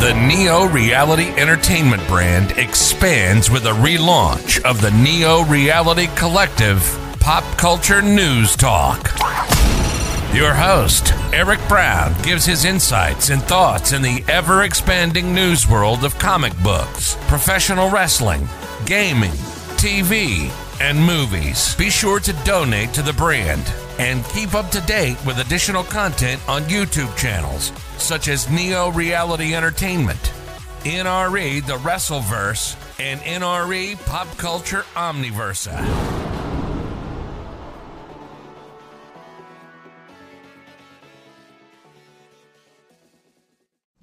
The Neo Reality Entertainment brand expands with a relaunch of the Neo Reality Collective Pop Culture News Talk. Your host, Eric Brown, gives his insights and thoughts in the ever-expanding news world of comic books, professional wrestling, gaming, TV, and movies. Be sure to donate to the brand and keep up to date with additional content on YouTube channels such as Neo Reality Entertainment, NRE The Wrestleverse, and NRE Pop Culture Omniversa.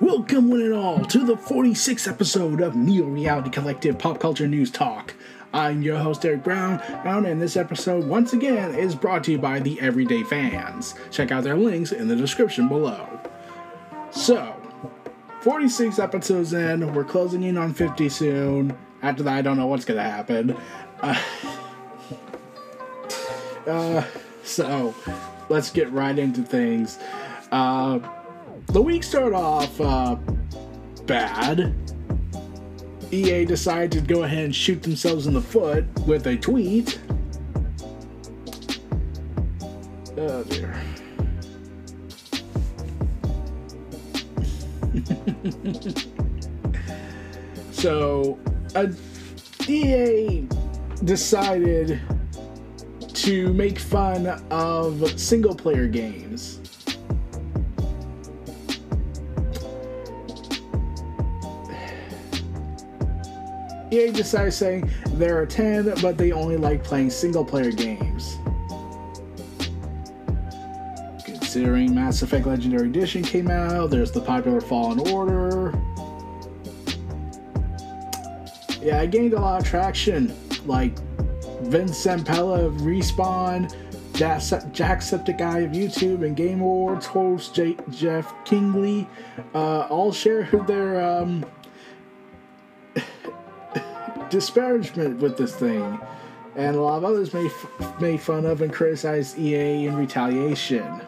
Welcome one and all to the 46th episode of Neo Reality Collective Pop Culture News Talk. I'm your host Eric Brown, and this episode once again is brought to you by The Everyday Fans. Check out their links in the description below. So, 46 episodes in, we're closing in on 50 soon. After that I don't know what's going to happen. So, let's get right into things. The week started off bad. EA decided to go ahead and shoot themselves in the foot with a tweet. Oh dear. So, EA decided to make fun of single-player games. EA decided saying there are 10, but they only like playing single-player games. Considering Mass Effect Legendary Edition came out, there's the popular Fallen Order. Yeah, it gained a lot of traction. Like Vince Sampella of Respawn, Jacksepticeye of YouTube, and Game Awards host Jeff Kingley all shared their disparagement with this thing, and a lot of others made fun of and criticized EA in retaliation.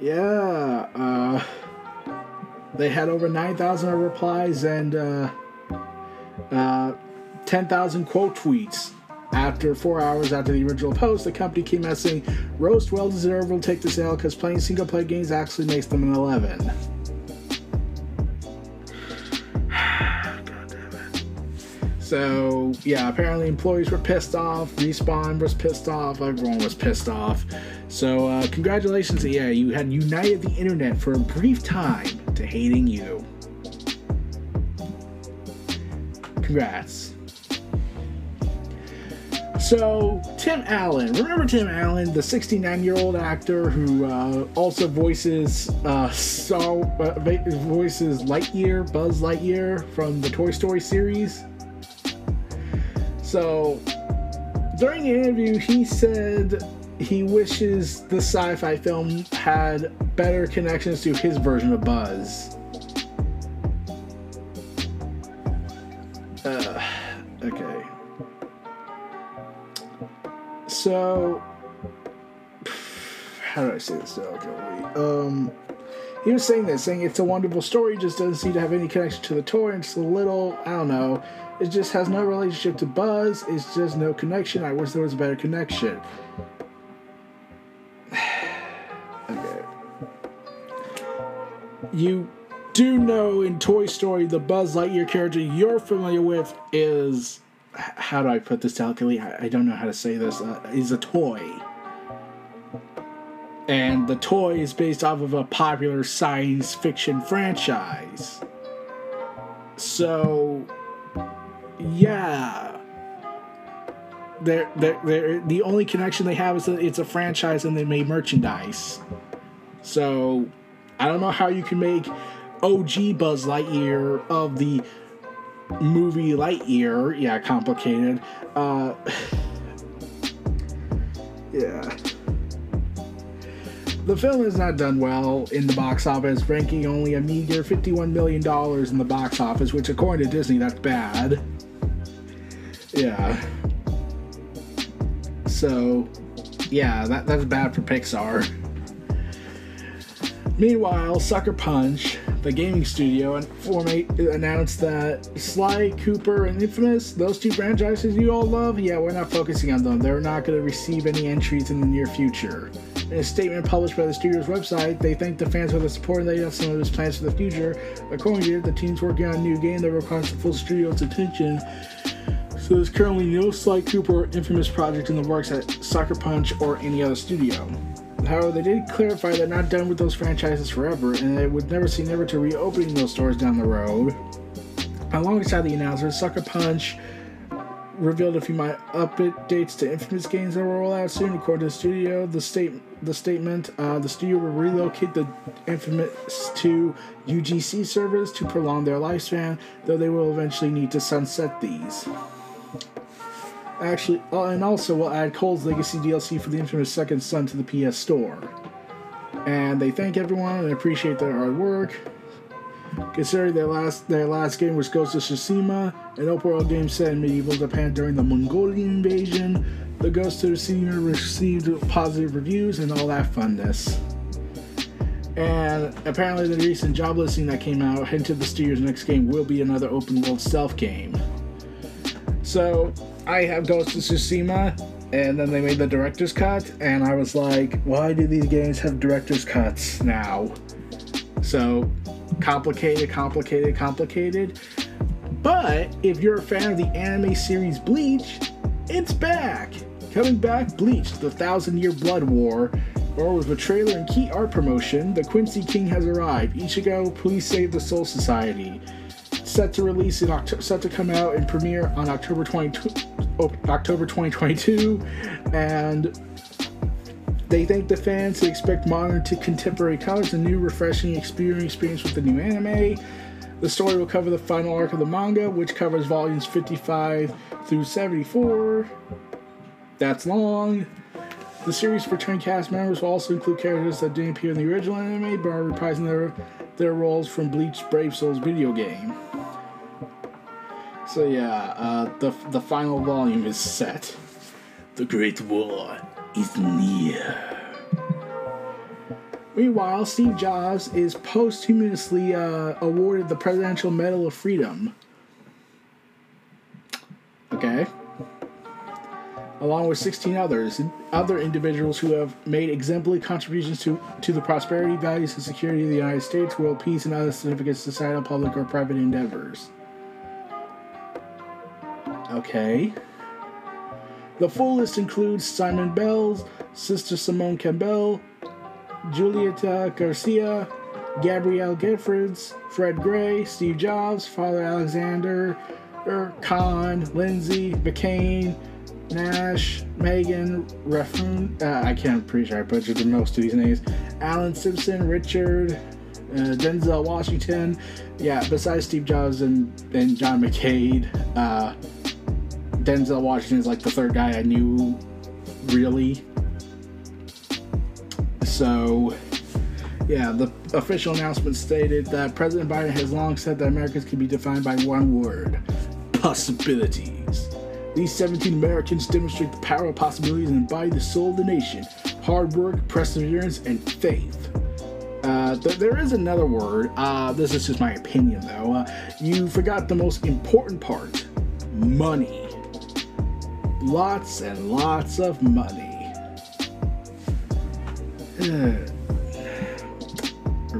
Yeah, they had over 9,000 replies and 10,000 quote tweets. After 4 hours after the original post, the company came out saying, "Roast well-deserved, will take this L because playing single-player games actually makes them an 11." So, yeah, apparently employees were pissed off, Respawn was pissed off, everyone was pissed off. So, congratulations, EA, you had united the internet for a brief time to hating you. Congrats. So, Tim Allen. Remember Tim Allen, the 69-year-old actor who also voices Lightyear, Buzz Lightyear from the Toy Story series? So, during the interview, he said he wishes the sci-fi film had better connections to his version of Buzz. Okay. So, how do I say this? He was saying it's a wonderful story, just doesn't seem to have any connection to the toy, and it's a little, I don't know, it just has no relationship to Buzz, it's just no connection, I wish there was a better connection. Okay. you do know in Toy Story, the Buzz Lightyear character you're familiar with is... How do I put this delicately? I don't know how to say this. Is a toy. And the toy is based off of a popular science fiction franchise. So, yeah. The only connection they have is that it's a franchise and they made merchandise. So, I don't know how you can make OG Buzz Lightyear of the movie Lightyear. Yeah, complicated. Yeah. The film has not done well in the box office, ranking only a meager $51 million in the box office, which according to Disney, that's bad. Yeah. So, yeah, that's bad for Pixar. Meanwhile, Sucker Punch, the gaming studio, announced that Sly Cooper and Infamous, those two franchises you all love, yeah, we're not focusing on them. They're not going to receive any entries in the near future. In a statement published by the studio's website, they thanked the fans for the support and they have some of his plans for the future. According to it, the team's working on a new game that requires the full studio's attention. So there's currently no Sly Cooper or Infamous project in the works at Sucker Punch or any other studio. However, they did clarify they're not done with those franchises forever, and they would never say never to reopening those stores down the road. Alongside the announcement, Sucker Punch revealed a few updates to Infamous games that will roll out soon. According to the studio, the studio will relocate the Infamous to UGC servers to prolong their lifespan, though they will eventually need to sunset these. Actually, and also we'll add Cole's Legacy DLC for the Infamous Second Son to the PS Store. And they thank everyone and appreciate their hard work. Considering their last game was Ghost of Tsushima, an open-world game set in medieval Japan during the Mongolian invasion, the Ghost of Tsushima received positive reviews and all that funness. And apparently the recent job listing that came out hinted the studio's next game will be another open-world stealth game. So, I have Ghost of Tsushima, and then they made the director's cut, and I was like, why do these games have director's cuts now? So, complicated. But if you're a fan of the anime series Bleach, it's back. Coming back, Bleach, the Thousand-Year Blood War, or with a trailer and key art promotion, the Quincy King has arrived. Ichigo, please save the Soul Society. Set to come out and premiere on October 2022, and they thank the fans. They expect modern to contemporary colors, a new refreshing experience with the new anime. The story will cover the final arc of the manga, which covers volumes 55 through 74. That's long. The series' return cast members will also include characters that didn't appear in the original anime, but are reprising their roles from Bleach Brave Souls video game. So yeah, the final volume is set. The Great War is near. Meanwhile, Steve Jobs is posthumously awarded the Presidential Medal of Freedom. Okay. Along with 16 other individuals who have made exemplary contributions to the prosperity, values, and security of the United States, world peace, and other significant societal, public, or private endeavors. Okay. The full list includes Simon Bells, Sister Simone Campbell, Julieta Garcia, Gabrielle Giffords, Fred Gray, Steve Jobs, Father Alexander, Khan, Lindsay, McCain, Nash, Megan, Refn, pretty sure I butchered most of these names, Alan Simpson, Richard, Denzel Washington, yeah, besides Steve Jobs and John McCain, Denzel Washington is like the third guy I knew, really. So, yeah, the official announcement stated that President Biden has long said that Americans can be defined by one word: possibilities. These 17 Americans demonstrate the power of possibilities and embody the soul of the nation: hard work, perseverance, and faith. There is another word. This is just my opinion, though. You forgot the most important part: money. Lots and lots of money.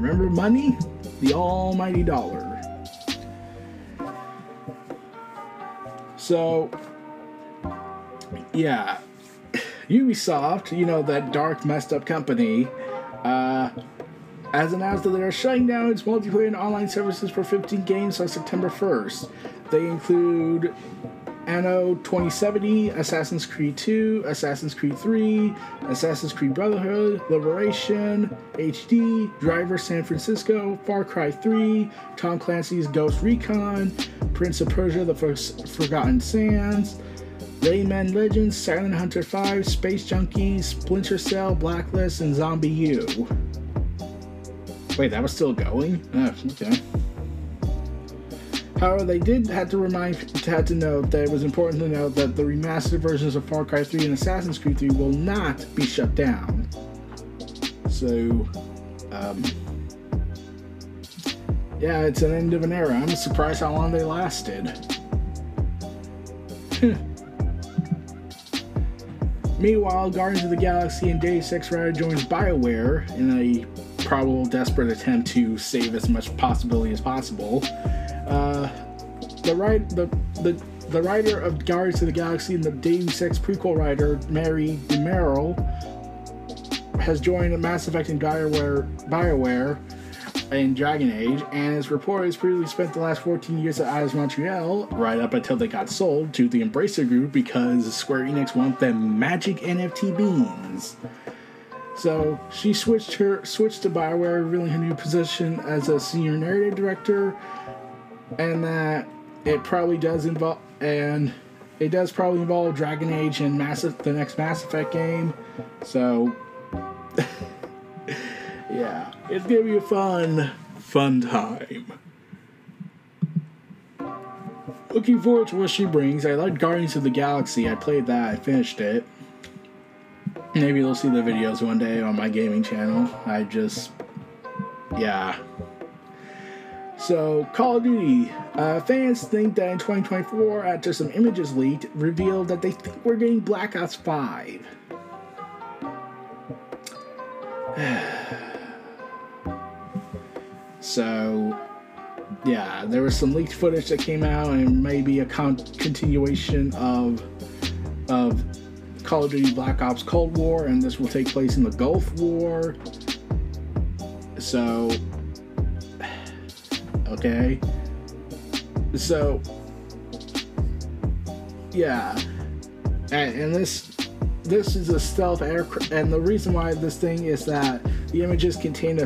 Remember money? The almighty dollar. So, yeah, Ubisoft, you know, that dark, messed up company, has announced that they are shutting down its multiplayer and online services for 15 games on September 1st. They include Anno 2070, Assassin's Creed 2, Assassin's Creed 3, Assassin's Creed Brotherhood, Liberation, HD, Driver San Francisco, Far Cry 3, Tom Clancy's Ghost Recon, Prince of Persia, The Forgotten Sands, Rayman Legends, Silent Hunter 5, Space Junkies, Splinter Cell, Blacklist, and Zombie U. Wait, that was still going? Oh, okay. However, they did have to note that it was important to note that the remastered versions of Far Cry 3 and Assassin's Creed 3 will not be shut down. So, yeah, it's an end of an era. I'm surprised how long they lasted. Meanwhile, Guardians of the Galaxy and Deus Ex joins BioWare in a probable desperate attempt to save as much possibility as possible. The writer of Guardians of the Galaxy and the Deus Ex prequel writer, Mary DeMerrill, has joined Mass Effect and BioWare in Dragon Age, and is reported has previously spent the last 14 years at IS Montreal, right up until they got sold to the Embracer Group because Square Enix want them magic NFT beans. So she switched to BioWare, revealing her new position as a senior narrative director, and that it does probably involve Dragon Age and the next Mass Effect game. So yeah, it's gonna be a fun time. Looking forward to what she brings. I like Guardians of the Galaxy. I played that. I finished it. Maybe they'll see the videos one day on my gaming channel. Yeah. So, Call of Duty. Fans think that in 2024, after some images leaked, revealed that they think we're getting Black Ops 5. So, yeah, there was some leaked footage that came out, and maybe a continuation of Call of Duty Black Ops Cold War, and this will take place in the Gulf War. So, okay. So, yeah, and this is a stealth aircraft, and the reason why this thing is that the images contain a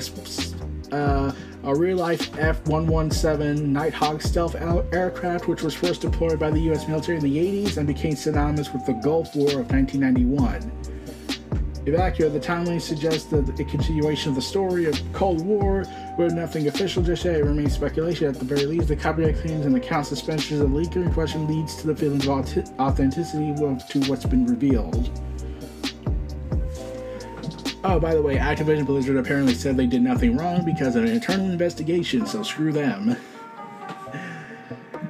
real-life F-117 Nighthawk stealth aircraft, which was first deployed by the U.S. military in the 80s and became synonymous with the Gulf War of 1991. If accurate, the timeline suggests that a continuation of the story of Cold War, with nothing official just yet, it remains speculation. At the very least, the copyright claims and account suspensions of the leaker in question leads to the feeling of authenticity to what's been revealed. Oh, by the way, Activision Blizzard apparently said they did nothing wrong because of an internal investigation, so screw them.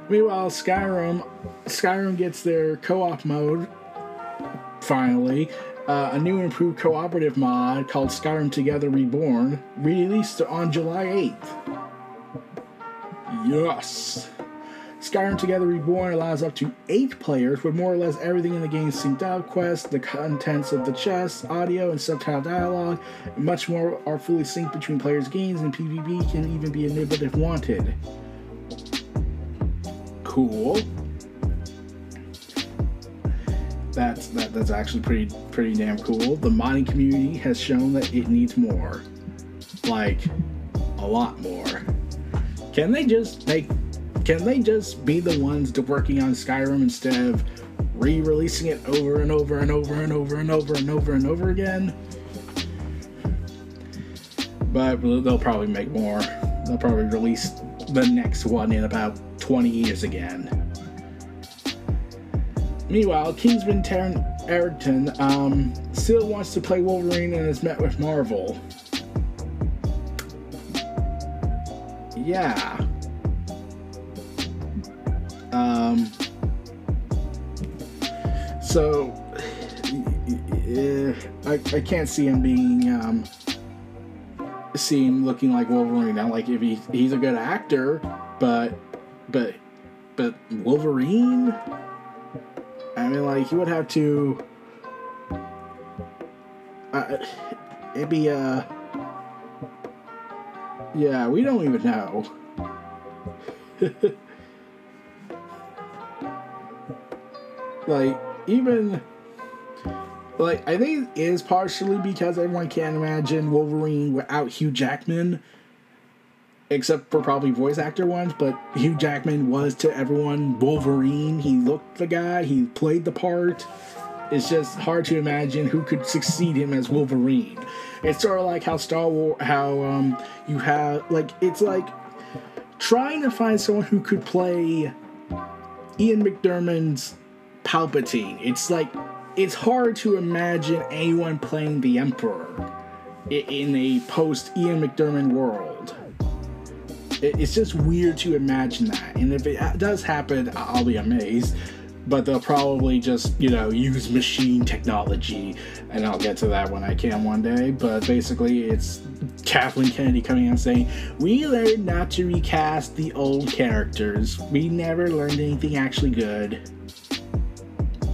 Meanwhile, Skyrim gets their co-op mode, finally. A new and improved cooperative mod called Skyrim Together Reborn, released on July 8th. Yes! Skyrim Together Reborn allows up to 8 players, with more or less everything in the game synced up. Quests, the contents of the chests, audio and subtitle dialogue, and much more are fully synced between players' games, and PvP can even be enabled if wanted. Cool. That's actually pretty damn cool. The modding community has shown that it needs more. Like, a lot more. Can they just be the ones working on Skyrim instead of re-releasing it over and over and over and over and over and over and over again? But they'll probably make more. They'll probably release the next one in about 20 years again. Meanwhile, Kingsman Taron Egerton still wants to play Wolverine and is met with Marvel. Yeah. So, I can't see him being see him looking like Wolverine now. Like, if he's a good actor, but Wolverine. I mean, like, he would have to. It'd be yeah, we don't even know. Like, even, like, I think it is partially because everyone can't imagine Wolverine without Hugh Jackman, except for probably voice actor ones, but Hugh Jackman was to everyone Wolverine. He looked the guy, he played the part. It's just hard to imagine who could succeed him as Wolverine. It's sort of like how Star Wars, how you have, like, it's like trying to find someone who could play Ian McDermott's Palpatine. It's like, it's hard to imagine anyone playing the Emperor in a post Ian McDermott world. It's just weird to imagine that, and if it does happen, I'll be amazed. But they'll probably just, you know, use machine technology, and I'll get to that when I can one day. But basically, it's Kathleen Kennedy coming out and saying, we learned not to recast the old characters. We never learned anything actually good.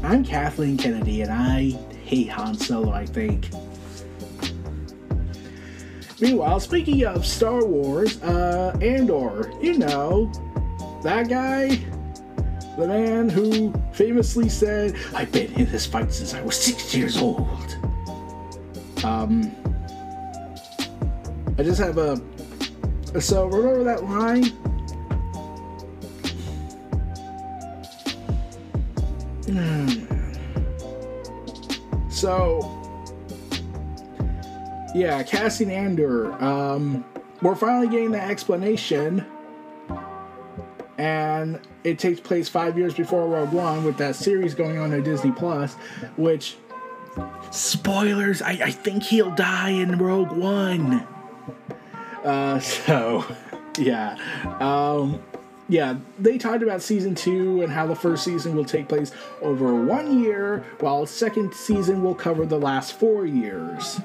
I'm Kathleen Kennedy, and I hate Han Solo, I think. Meanwhile, speaking of Star Wars, Andor, you know, that guy. The man who famously said, I've been in this fight since I was 6 years old. I just have a... So, remember that line? So, yeah, Cassian Andor. We're finally getting the explanation. And it takes place 5 years before Rogue One, with that series going on at Disney Plus, which, spoilers, I think he'll die in Rogue One. So, yeah. Yeah, they talked about season 2 and how the first season will take place over 1 year, while the second season will cover the last 4 years.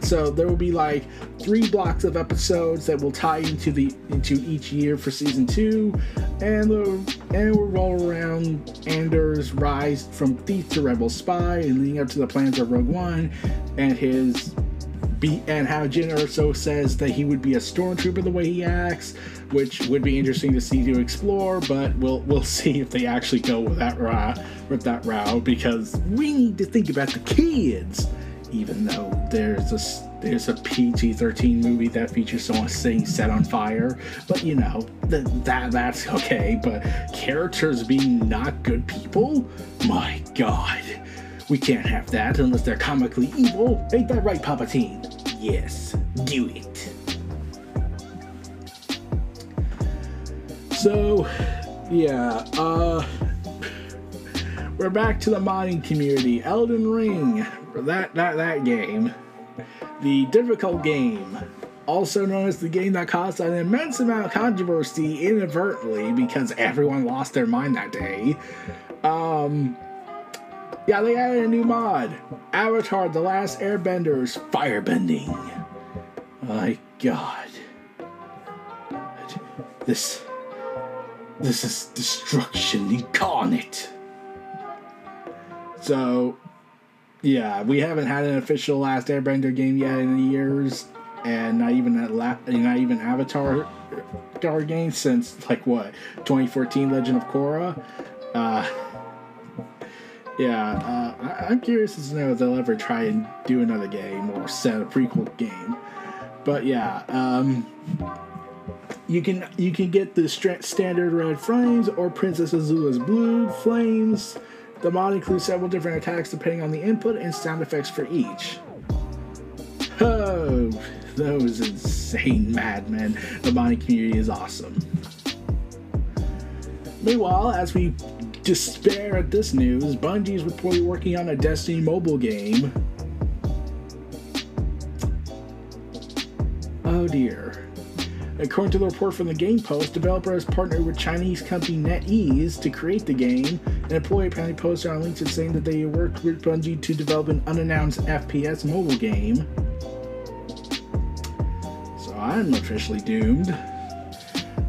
So there will be like 3 blocks of episodes that will tie into each year for season 2, and we'll roll around Andor's rise from thief to rebel spy and leading up to the plans of Rogue One, and how Jyn Erso says that he would be a stormtrooper the way he acts, which would be interesting to see to explore. But we'll see if they actually go with that route, because we need to think about the kids. Even though there's a PG-13 movie that features someone set on fire, but you know that's okay. But characters being not good people, my God, we can't have that unless they're comically evil. Ain't that right, Palpatine? Yes, do it. So, yeah, we're back to the modding community. Elden Ring. That game, the difficult game, also known as the game that caused an immense amount of controversy inadvertently because everyone lost their mind that day. Yeah, they added a new mod, Avatar: The Last Airbender's Firebending. My God, this is destruction incarnate. So. Yeah, we haven't had an official Last Airbender game yet in years, and not even Avatar game since, like, what, 2014 Legend of Korra? I'm curious to know if they'll ever try and do another game or set a prequel game. But yeah, you can get the standard red flames or Princess Azula's blue flames. The mod includes several different attacks depending on the input and sound effects for each. Oh, those insane madmen. The modding community is awesome. Meanwhile, as we despair at this news, Bungie is reportedly working on a Destiny mobile game. Oh dear. According to the report from the Game Post, developer has partnered with Chinese company NetEase to create the game. An employee apparently posted on LinkedIn saying that they worked with Bungie to develop an unannounced FPS mobile game. I'm officially doomed.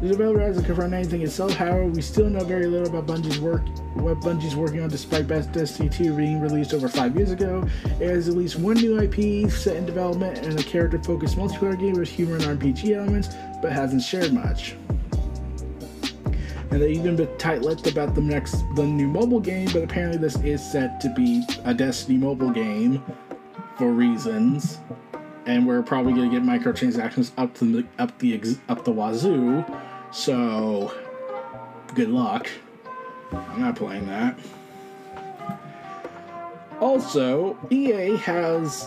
The developer hasn't confirmed anything itself, however, we still know very little about Bungie's work, what Bungie's working on, despite Destiny 2 being released over 5 years ago. It has at least one new IP set in development and a character-focused multiplayer game with humor and RPG elements, but hasn't shared much. And they even been tight-lipped about the new mobile game, but apparently this is set to be a Destiny mobile game for reasons. And we're probably gonna get microtransactions up the wazoo, so good luck. I'm not playing that. Also, EA has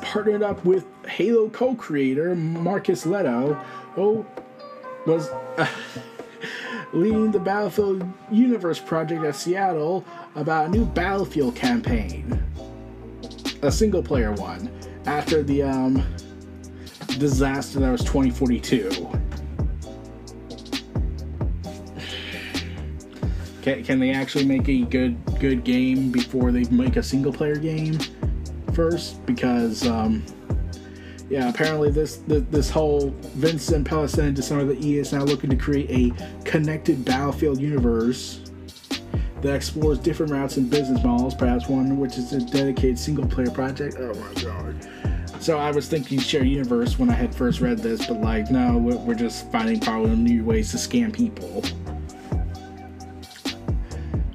partnered up with Halo co-creator Marcus Leto, who was leading the Battlefield Universe project at Seattle about a new Battlefield campaign. A single player one after the disaster that was 2042. Can they actually make a good game before they make a single player game first? Because yeah, apparently this whole Vince Sampella said in December that EA is now looking to create a connected Battlefield universe that explores different routes and business models, perhaps one which is a dedicated single-player project. Oh my god. So I was thinking shared universe when I had first read this, but like, no, we're just finding probably new ways to scam people.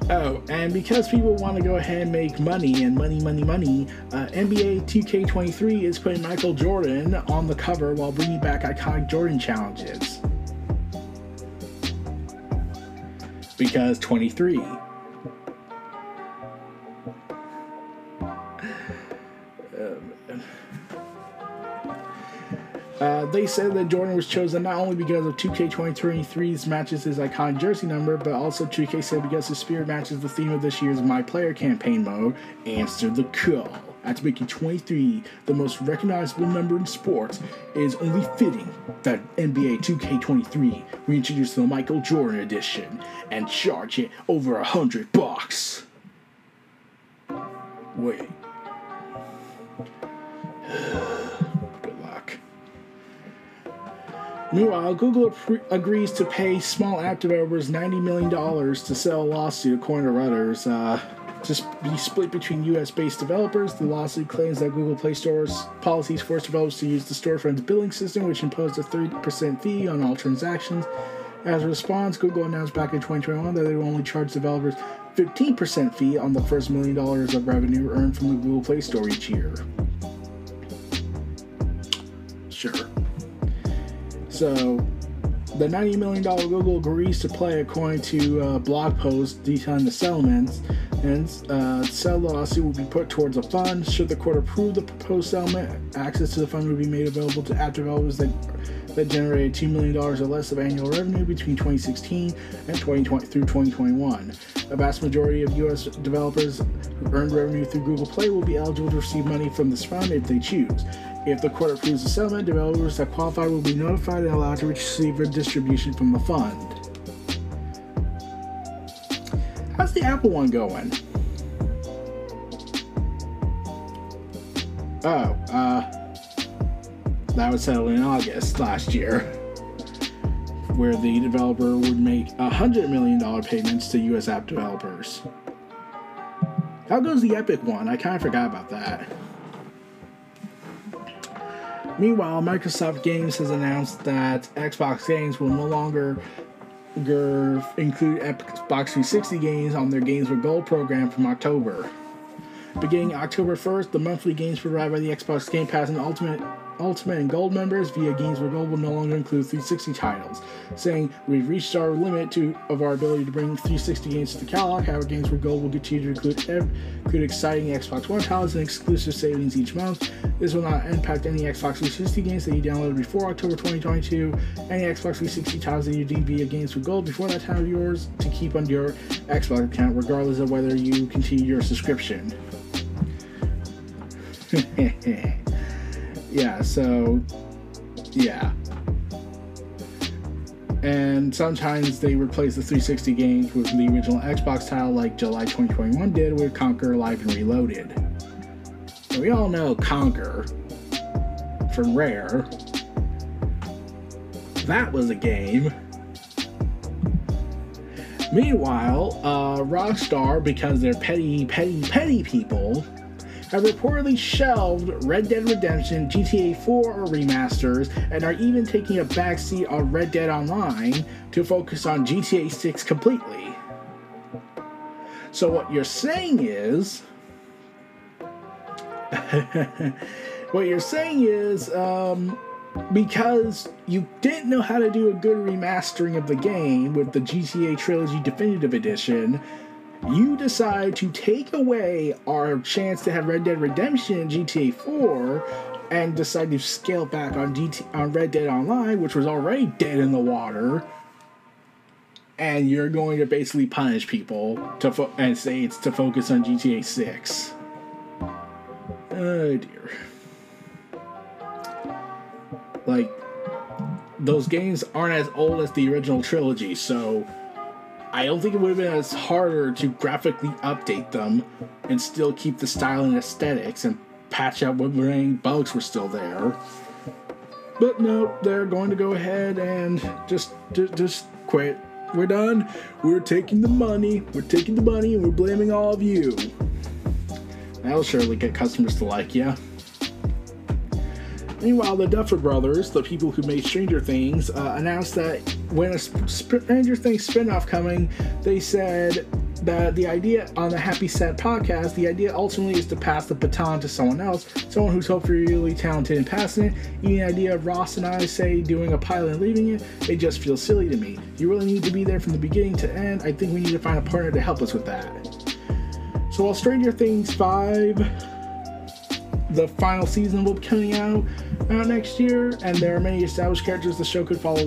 Oh, and because people want to go ahead and make money, and money, NBA 2K23 is putting Michael Jordan on the cover while bringing back iconic Jordan challenges. Because 23. They said that Jordan was chosen not only because of 2K23's matches his iconic jersey number, but also 2K said because his spirit matches the theme of this year's My Player campaign mode, Answer the Call. After making 23 the most recognizable number in sports, it is only fitting that NBA 2K23 reintroduced the Michael Jordan edition and charge it over $100. Wait. Meanwhile, Google agrees to pay small app developers $90 million to settle a lawsuit, according to Reuters. Just be split between U.S.-based developers. The lawsuit claims that Google Play Store's policies forced developers to use the storefront's billing system, which imposed a 30% fee on all transactions. As a response, Google announced back in 2021 that they would only charge developers 15% fee on the first $1 million of revenue earned from the Google Play Store each year. Sure. So, the $90 million Google agrees to pay, according to a blog post detailing the settlements, and the lawsuit will be put towards a fund. Should the court approve the proposed settlement, access to the fund will be made available to app developers that generated $2 million or less of annual revenue between 2016 and 2020 through 2021. A vast majority of U.S. developers who earned revenue through Google Play will be eligible to receive money from this fund if they choose. If the court approves the settlement, developers that qualify will be notified and allowed to receive a distribution from the fund. How's the Apple one going? Oh, that was settled in August last year, where the developer would make $100 million payments to U.S. app developers. How goes the Epic one? I kind of forgot about that. Meanwhile, Microsoft Games has announced that Xbox games will no longer include Xbox 360 games on their Games with Gold program from October. Beginning October 1st, the monthly games provided by the Xbox Game Pass and Ultimate and Gold members via Games with Gold will no longer include 360 titles, saying, "We've reached our limit of our ability to bring 360 games to the catalog. However, Games with Gold will continue to include exciting Xbox One titles and exclusive savings each month. This will not impact any Xbox 360 games that you downloaded before October 2022, any Xbox 360 titles that you redeemed via Games with Gold before that time of yours to keep on your Xbox account, regardless of whether you continue your subscription." Yeah, so, yeah. And sometimes they replace the 360 games with the original Xbox title, like July 2021 did with Conquer Live and Reloaded. And we all know Conquer from Rare. That was a game. Meanwhile, Rockstar, because they're petty people, have reportedly shelved Red Dead Redemption, GTA 4 remasters, and are even taking a backseat on Red Dead Online to focus on GTA 6 completely. So what you're saying is... because you didn't know how to do a good remastering of the game with the GTA Trilogy Definitive Edition, you decide to take away our chance to have Red Dead Redemption and GTA 4 and decide to scale back on Red Dead Online, which was already dead in the water, and you're going to basically punish people to and say it's to focus on GTA 6. Oh dear. Like, those games aren't as old as the original trilogy, so I don't think it would have been as harder to graphically update them and still keep the style and aesthetics and patch out what bugs were still there. But no, they're going to go ahead and just quit. We're done. We're taking the money. We're taking the money and we're blaming all of you. That'll surely get customers to like you. Meanwhile, the Duffer Brothers, the people who made Stranger Things, announced that when a Stranger Things spin-off coming, they said that the idea on the Happy Sad podcast, the idea ultimately is to pass the baton to someone else, someone who's hopefully really talented in passing it. Even the idea of Ross and I, say, doing a pilot and leaving it, it just feels silly to me. You really need to be there from the beginning to end. I think we need to find a partner to help us with that. So while Stranger Things 5... the final season will be coming out next year, and there are many established characters the show could follow in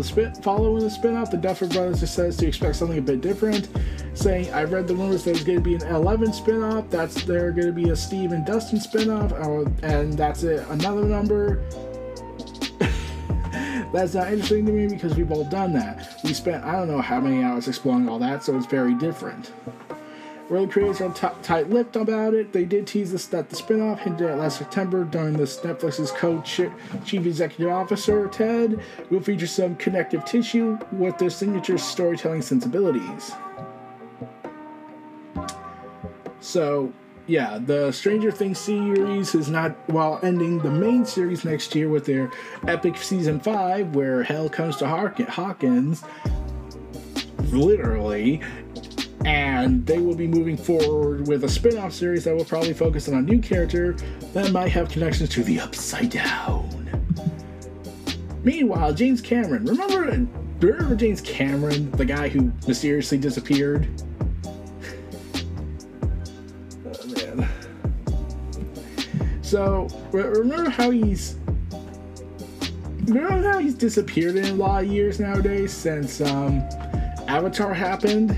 the spin-off. The Duffer Brothers just says to expect something a bit different, saying, I read the rumors there's going to be an 11 spin-off, that's there going to be a Steve and Dustin spin-off, and that's it. Another number. That's not interesting to me because we've all done that. We spent I don't know how many hours exploring all that, so it's very different. Where the creators are tight-lipped about it, they did tease us that the spinoff hinted at last September during this Netflix's co-chief executive officer, Ted, will feature some connective tissue with their signature storytelling sensibilities. So, yeah, the Stranger Things series is not, while ending the main series next year with their epic Season 5, where hell comes to Hawkins, literally, and they will be moving forward with a spin-off series that will probably focus on a new character that might have connections to the Upside Down. Meanwhile, James Cameron, remember James Cameron, the guy who mysteriously disappeared? Oh man. So, remember how he's disappeared in a lot of years nowadays since Avatar happened?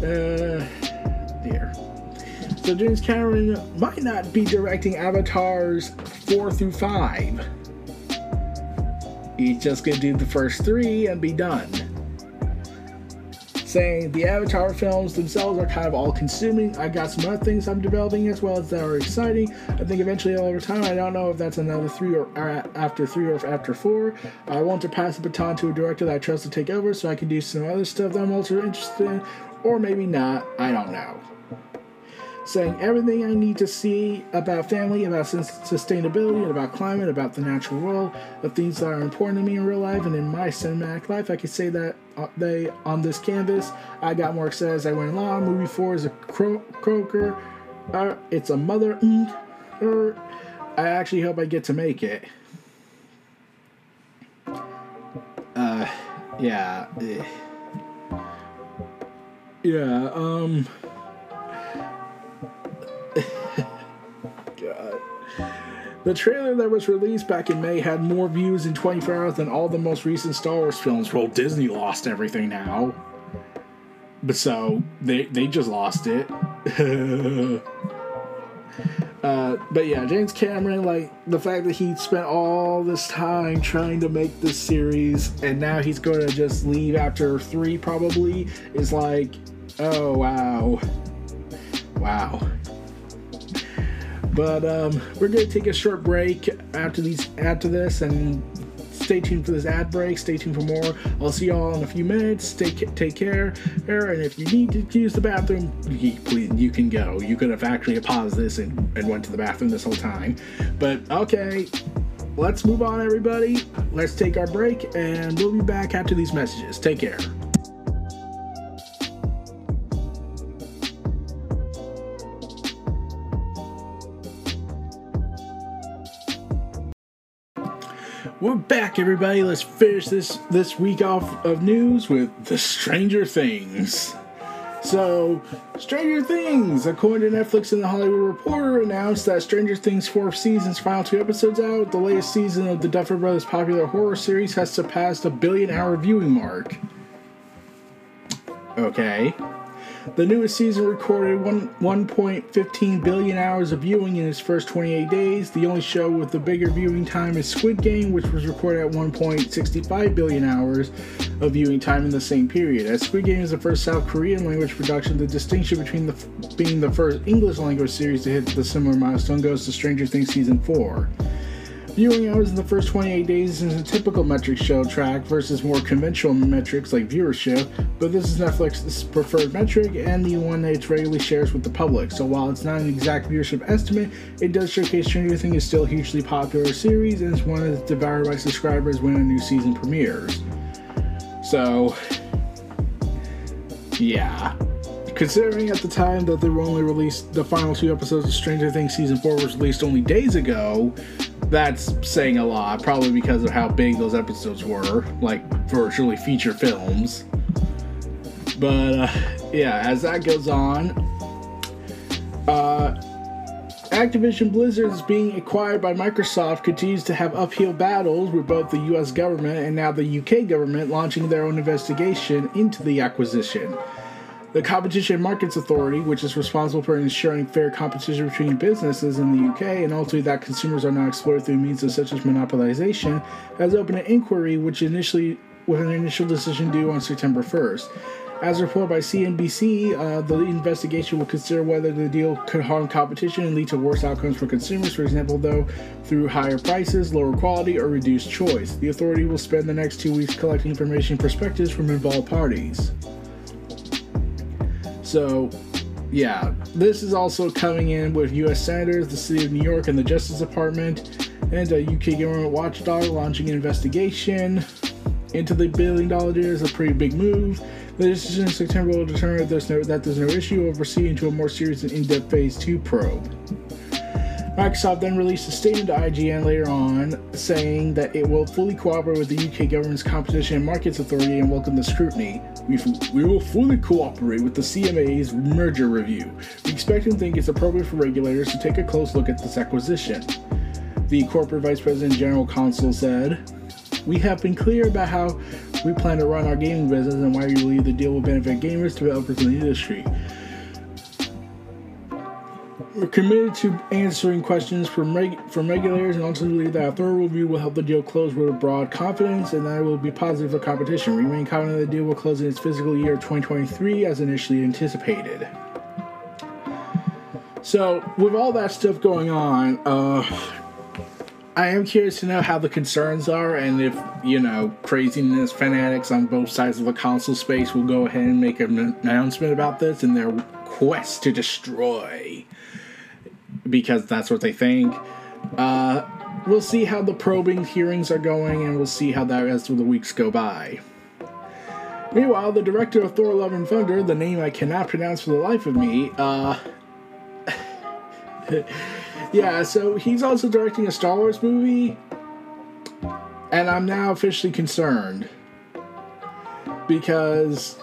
Dear. So James Cameron might not be directing Avatars 4 through 5. He's just going to do the first three and be done. Saying the Avatar films themselves are kind of all-consuming. I got some other things I'm developing as well as that are exciting. I think eventually over time, I don't know if that's another three or after three or after four. I want to pass the baton to a director that I trust to take over so I can do some other stuff that I'm also interested in. Or maybe not, I don't know. Saying everything I need to see about family, about sustainability, and about climate, about the natural world, the things that are important to me in real life and in my cinematic life, I could say that they on this canvas. I got more excited as I went along. Movie 4 is a croaker. It's a mother. I actually hope I get to make it. Yeah. Yeah, God. The trailer that was released back in May had more views in 24 hours than all the most recent Star Wars films. Well, Disney lost everything now. But so, they just lost it. But yeah, James Cameron, like, the fact that he spent all this time trying to make this series and now he's going to just leave after three probably is like, oh, wow. Wow. But we're going to take a short break after this, and stay tuned for this ad break. Stay tuned for more. I'll see y'all in a few minutes. Take care. And if you need to use the bathroom, please, you can go. You could have actually paused this and went to the bathroom this whole time. But okay, let's move on, everybody. Let's take our break, and we'll be back after these messages. Take care. We're back, everybody. Let's finish this week off of news with the Stranger Things. So, Stranger Things, according to Netflix and The Hollywood Reporter, announced that Stranger Things 4th season's final 2 episodes out. The latest season of the Duffer Brothers' popular horror series has surpassed the billion-hour viewing mark. Okay. The newest season recorded 1.15 billion hours of viewing in its first 28 days. The only show with the bigger viewing time is Squid Game, which was recorded at 1.65 billion hours of viewing time in the same period. As Squid Game is the first South Korean language production, the distinction between being the first English language series to hit the similar milestone goes to Stranger Things Season 4. Viewing hours in the first 28 days is a typical metric show track versus more conventional metrics like viewership, but this is Netflix's preferred metric and the one that it regularly shares with the public. So while it's not an exact viewership estimate, it does showcase Stranger Things is still a hugely popular series and is one that's devoured by subscribers when a new season premieres. So, yeah. Considering at the time that they were only released, the final 2 episodes of Stranger Things Season 4 was released only days ago, that's saying a lot, probably because of how big those episodes were, like virtually feature films. But yeah, as that goes on, Activision Blizzard is being acquired by Microsoft continues to have uphill battles with both the US government and now the UK government launching their own investigation into the acquisition. The Competition and Markets Authority, which is responsible for ensuring fair competition between businesses in the UK and ultimately that consumers are not exploited through means of such as monopolization, has opened an inquiry with an initial decision due on September 1st. As reported by CNBC, the investigation will consider whether the deal could harm competition and lead to worse outcomes for consumers, for example, though, through higher prices, lower quality, or reduced choice. The authority will spend the next 2 weeks collecting information and perspectives from involved parties. So, yeah, this is also coming in with U.S. senators, the City of New York, and the Justice Department, and a U.K. government watchdog launching an investigation into the billion-dollar deal is a pretty big move. The decision in September will determine that there's no issue. We'll proceed into a more serious and in-depth Phase 2 probe. Microsoft then released a statement to IGN later on saying that it will fully cooperate with the UK government's Competition and Markets Authority and welcome the scrutiny. We will fully cooperate with the CMA's merger review. We expect and think it's appropriate for regulators to take a close look at this acquisition. The corporate vice president and general counsel said, "We have been clear about how we plan to run our gaming business and why we believe the deal will benefit gamers, developers, and the industry. We're committed to answering questions from regulators and ultimately that our thorough review will help the deal close with broad confidence and that it will be positive for competition. We remain confident the deal will close in its fiscal year 2023 as initially anticipated." So, with all that stuff going on, I am curious to know how the concerns are and if, craziness fanatics on both sides of the console space will go ahead and make an announcement about this in their quest to destroy, because that's what they think. We'll see how the probing hearings are going, and we'll see how that as the weeks go by. Meanwhile, the director of Thor: Love and Thunder, the name I cannot pronounce for the life of me, yeah, so he's also directing a Star Wars movie, and I'm now officially concerned, because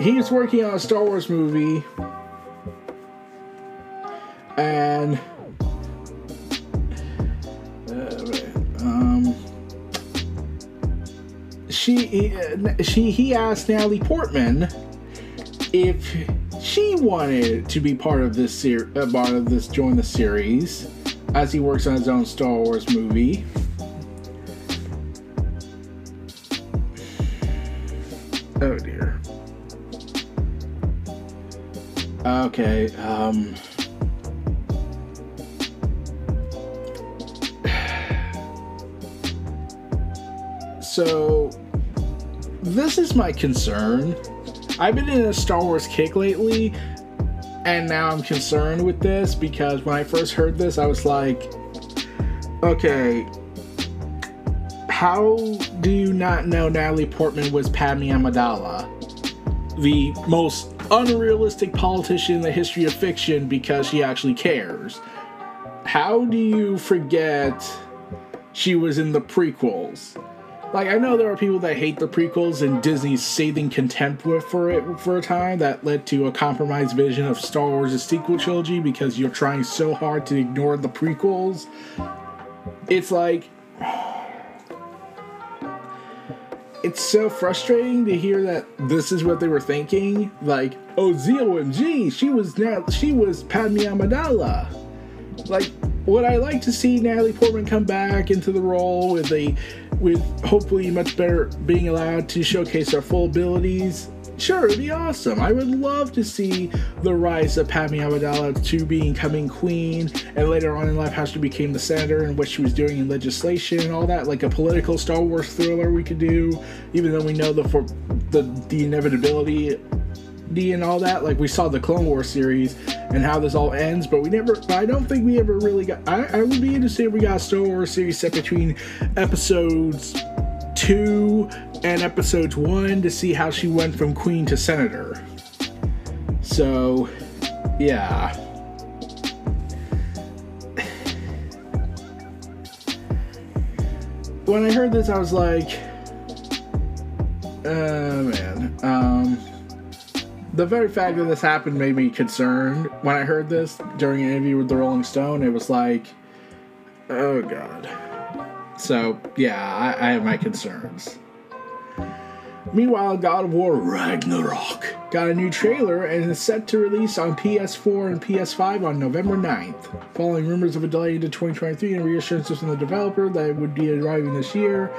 he is working on a Star Wars movie, and he asked Natalie Portman if she wanted to be part of this join the series, as he works on his own Star Wars movie. Oh dear. Okay. So this is my concern. I've been in a Star Wars kick lately, and now I'm concerned with this, because when I first heard this, I was like, okay, how do you not know Natalie Portman was Padme Amidala, the most unrealistic politician in the history of fiction, because she actually cares? How do you forget she was in the prequels? Like, I know there are people that hate the prequels and Disney's seething contempt for it for a time that led to a compromised vision of Star Wars' sequel trilogy, because you're trying so hard to ignore the prequels. It's like, it's so frustrating to hear that this is what they were thinking. Like, oh, ZOMG, she was Padme Amidala. Like, would I like to see Natalie Portman come back into the role with hopefully much better, being allowed to showcase her full abilities? Sure, it'd be awesome. I would love to see the rise of Padme Amidala to becoming queen, and later on in life how she became the senator and what she was doing in legislation and all that, like a political Star Wars thriller we could do, even though we know the inevitability and all that. Like, we saw the Clone Wars series and how this all ends, but I don't think we ever really got, I would be interested if we got a Star Wars series set between episodes 2 and episode 1 to see how she went from queen to senator. So, yeah. When I heard this, I was like, the very fact that this happened made me concerned. When I heard this during an interview with the Rolling Stone, it was like, oh god. So, yeah, I have my concerns. Meanwhile, God of War Ragnarok got a new trailer and is set to release on PS4 and PS5 on November 9th, following rumors of a delay into 2023 and reassurances from the developer that it would be arriving this year.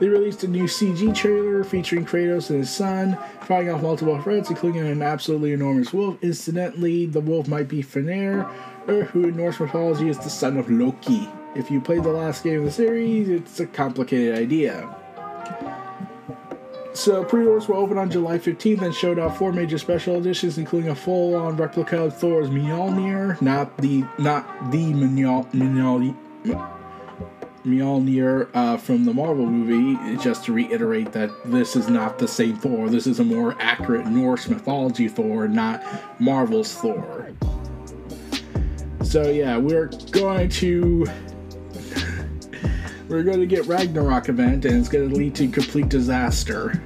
They released a new CG trailer featuring Kratos and his son fighting off multiple threats, including an absolutely enormous wolf. Incidentally, the wolf might be Fenrir, who in Norse mythology is the son of Loki. If you played the last game of the series, it's a complicated idea. So, pre-orders were open on July 15th and showed off 4 major special editions, including a full-on replica of Thor's Mjolnir, Mjolnir from the Marvel movie. Just to reiterate that this is not the same Thor. This is a more accurate Norse mythology Thor, not Marvel's Thor. So yeah, we're going to get Ragnarok event, and it's going to lead to complete disaster.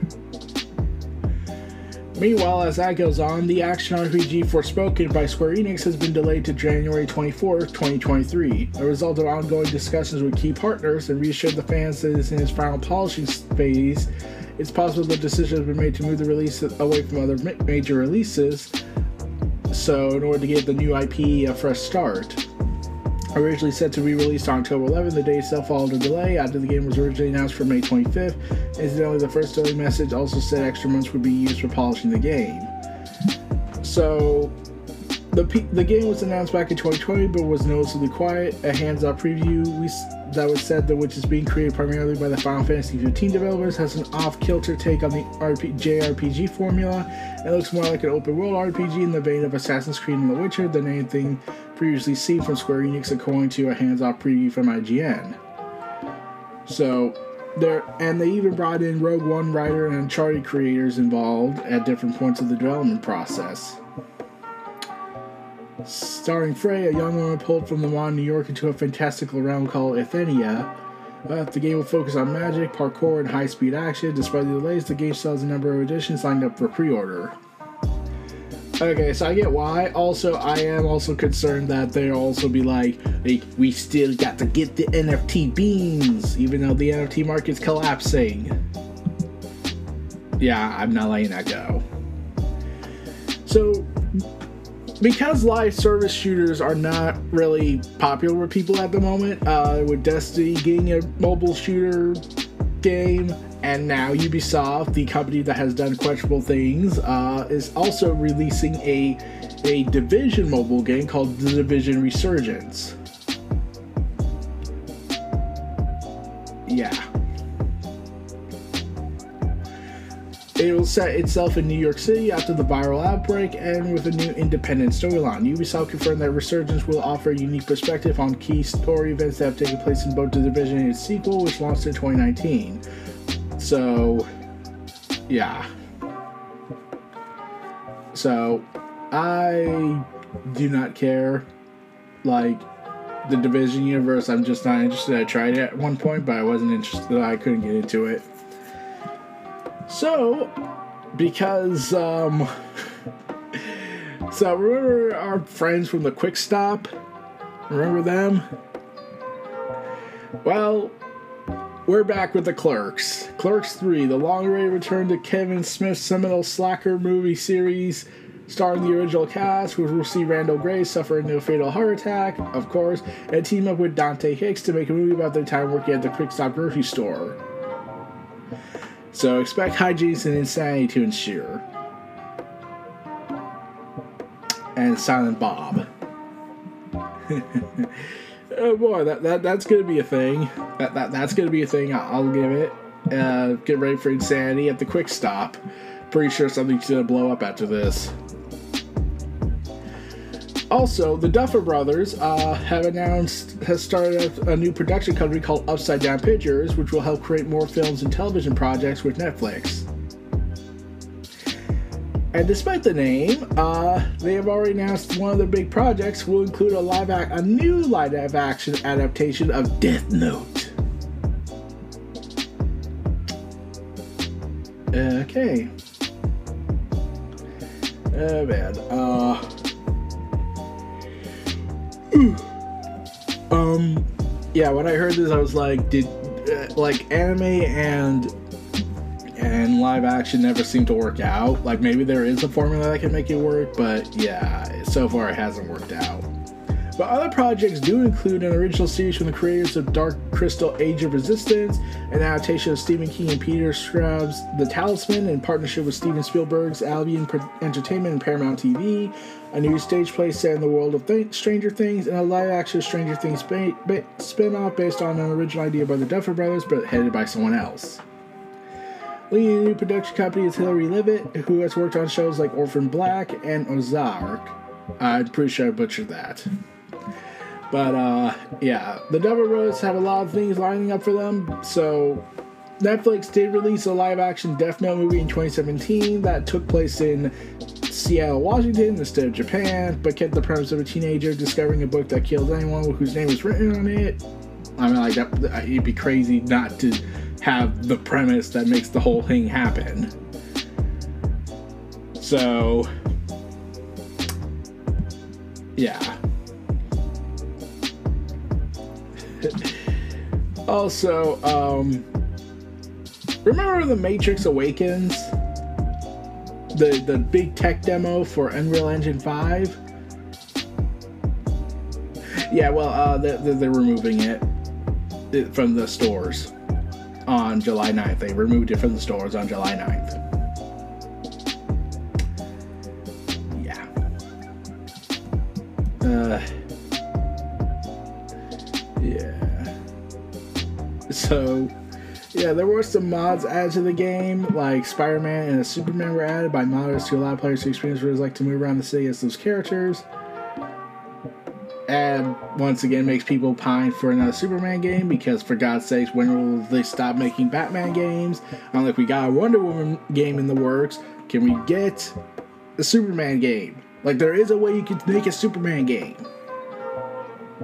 Meanwhile, as that goes on, the action RPG Forspoken by Square Enix has been delayed to January 24, 2023, a result of ongoing discussions with key partners, and reassured the fans that it's in its final polishing phase. It's possible the decision has been made to move the release away from other major releases, so in order to give the new IP a fresh start. Originally set to be released on October 11th, the day itself followed a delay after the game was originally announced for May 25th. Incidentally, the first delay message also said extra months would be used for polishing the game. So, the game was announced back in 2020, but was noticeably quiet. A hands-off preview that was said, which is being created primarily by the Final Fantasy XV developers, has an off-kilter take on the JRPG formula, and looks more like an open-world RPG in the vein of Assassin's Creed and The Witcher than anything previously seen from Square Enix, according to a hands-off preview from IGN. So, they even brought in Rogue One writer and Uncharted creators involved at different points of the development process. Starring Frey, a young woman pulled from the modern New York into a fantastical realm called Ethenia. The game will focus on magic, parkour, and high-speed action. Despite the delays, the game still has a number of editions lined up for pre-order. Okay, so I get why. Also, I am also concerned that they'll also be like, we still got to get the NFT beans, even though the NFT market's collapsing. Yeah, I'm not letting that go. So, because live service shooters are not really popular with people at the moment, with Destiny getting a mobile shooter game, and now Ubisoft, the company that has done questionable things, is also releasing a Division mobile game called The Division Resurgence. Yeah. It will set itself in New York City after the viral outbreak and with a new independent storyline. Ubisoft confirmed that Resurgence will offer a unique perspective on key story events that have taken place in both the Division and its sequel, which launched in 2019. So, yeah. So, I do not care. Like, the Division universe, I'm just not interested. I tried it at one point, but I wasn't interested. I couldn't get into it. So, because, so remember our friends from the Quick Stop? Remember them? Well, we're back with the Clerks. Clerks 3, the long-awaited return to Kevin Smith's seminal slacker movie series, starring the original cast, which will see Randall Graves suffering a fatal heart attack, of course, and team up with Dante Hicks to make a movie about their time working at the Quick Stop grocery store. So expect hijinks and insanity to ensue. And Silent Bob. Oh boy, that's gonna be a thing. That's gonna be a thing. I'll give it. Get ready for insanity at the Quick Stop. Pretty sure something's gonna blow up after this. Also, the Duffer Brothers has started a new production company called Upside Down Pictures, which will help create more films and television projects with Netflix. And despite the name, they have already announced one of their big projects will include a new live-action adaptation of Death Note. Okay. Oh man. Yeah, when I heard this, I was like, did anime and live action never seem to work out? Like, maybe there is a formula that can make it work, but yeah, so far it hasn't worked out. But other projects do include an original series from the creators of Dark Crystal Age of Resistance, an adaptation of Stephen King and Peter Straub's The Talisman in partnership with Steven Spielberg's Albion Entertainment and Paramount TV, a new stage play set in the world of Stranger Things, and a live-action Stranger Things spin-off based on an original idea by the Duffer Brothers but headed by someone else. Leading the new production company is Hilary Levitt, who has worked on shows like Orphan Black and Ozark. I'm pretty sure I butchered that. But, yeah, the Duffer Brothers have a lot of things lining up for them, so Netflix did release a live-action Death Note movie in 2017 that took place in Seattle, Washington instead of Japan, but kept the premise of a teenager discovering a book that kills anyone whose name was written on it. I mean, like, it'd be crazy not to have the premise that makes the whole thing happen. So, yeah. Also, remember The Matrix Awakens? The big tech demo for Unreal Engine 5? Yeah, well, they're removing it from the stores on July 9th. They removed it from the stores on July 9th. Yeah. So, yeah, there were some mods added to the game, like Spider-Man and Superman were added by modders to allow players to experience what it's like to move around the city as those characters. And once again, makes people pine for another Superman game because, for God's sakes, when will they stop making Batman games? I'm like, we got a Wonder Woman game in the works. Can we get a Superman game? Like, there is a way you could make a Superman game.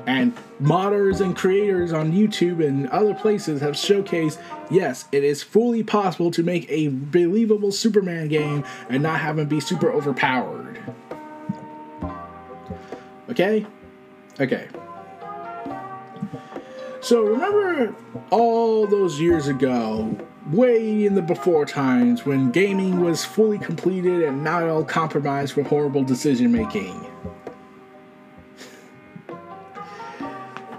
And modders and creators on YouTube and other places have showcased, yes, it is fully possible to make a believable Superman game and not have him be super overpowered. Okay? Okay. So remember all those years ago, way in the before times, when gaming was fully completed and not all compromised with horrible decision making?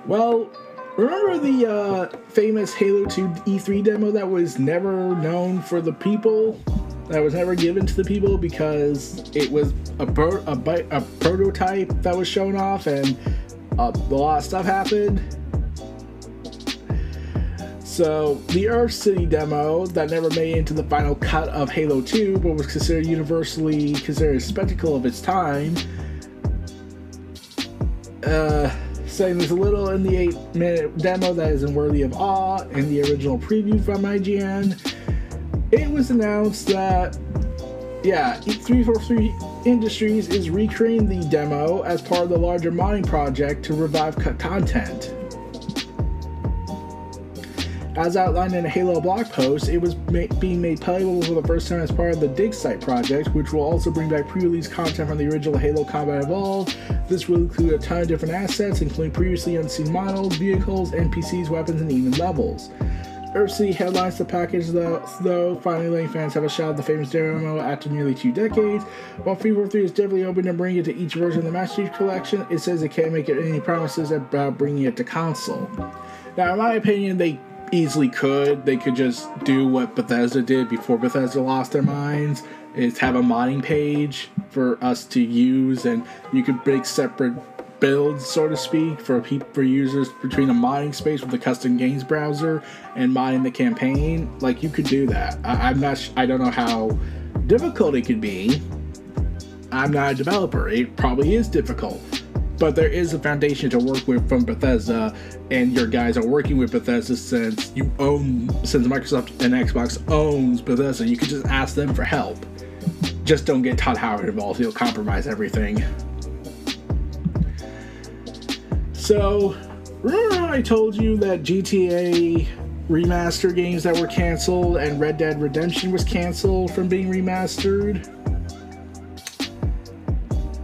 Well, remember the famous Halo 2 E3 demo that was never known for the people? That was never given to the people because it was a prototype that was shown off and a lot of stuff happened? So the Earth City demo that never made into the final cut of Halo 2, but was considered universally considered a spectacle of its time. Saying there's a little in the 8-minute demo that isn't worthy of awe in the original preview from IGN. It was announced that, yeah, 343 Industries is recreating the demo as part of the larger modding project to revive cut content. As outlined in a Halo blog post, it was being made playable for the first time as part of the Dig Site project, which will also bring back pre-release content from the original Halo Combat Evolved. This will include a ton of different assets, including previously unseen models, vehicles, NPCs, weapons, and even levels. Earthsea headlines the package, though finally letting fans have a shot at the famous demo after nearly 2 decades. While 343 is definitely open to bringing it to each version of the Master Chief Collection, it says it can't make any promises about bringing it to console. Now, in my opinion, they easily could. They could just do what Bethesda did before Bethesda lost their minds, is have a modding page for us to use, and you could make separate builds, so to speak, for users between a modding space with a custom games browser and modding the campaign. Like, you could do that. I don't know how difficult it could be. I'm not a developer. It probably is difficult. But there is a foundation to work with from Bethesda, and your guys are working with Bethesda since Microsoft and Xbox owns Bethesda. You could just ask them for help. Just don't get Todd Howard involved. He'll compromise everything. So, remember how I told you that GTA remaster games that were canceled and Red Dead Redemption was canceled from being remastered?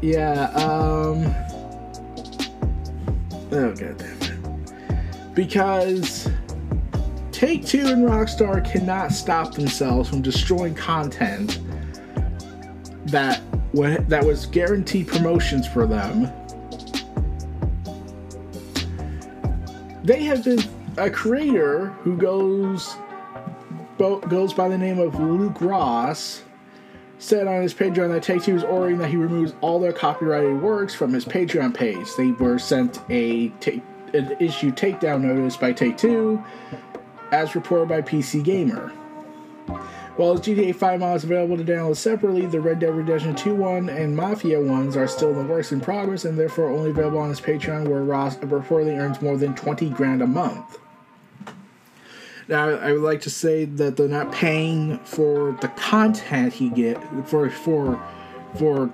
Yeah, oh, goddammit. Because Take-Two and Rockstar cannot stop themselves from destroying content that was guaranteed promotions for them. They have been a creator who goes by the name of Luke Ross, said on his Patreon that Take-Two is ordering that he removes all their copyrighted works from his Patreon page. They were sent an issue takedown notice by Take-Two, as reported by PC Gamer. While his GTA 5 mod is available to download separately, the Red Dead Redemption 2 one and Mafia ones are still in the works in progress and therefore only available on his Patreon, where Ross reportedly earns more than $20,000 a month. Now, I would like to say that they're not paying for the content he gets, for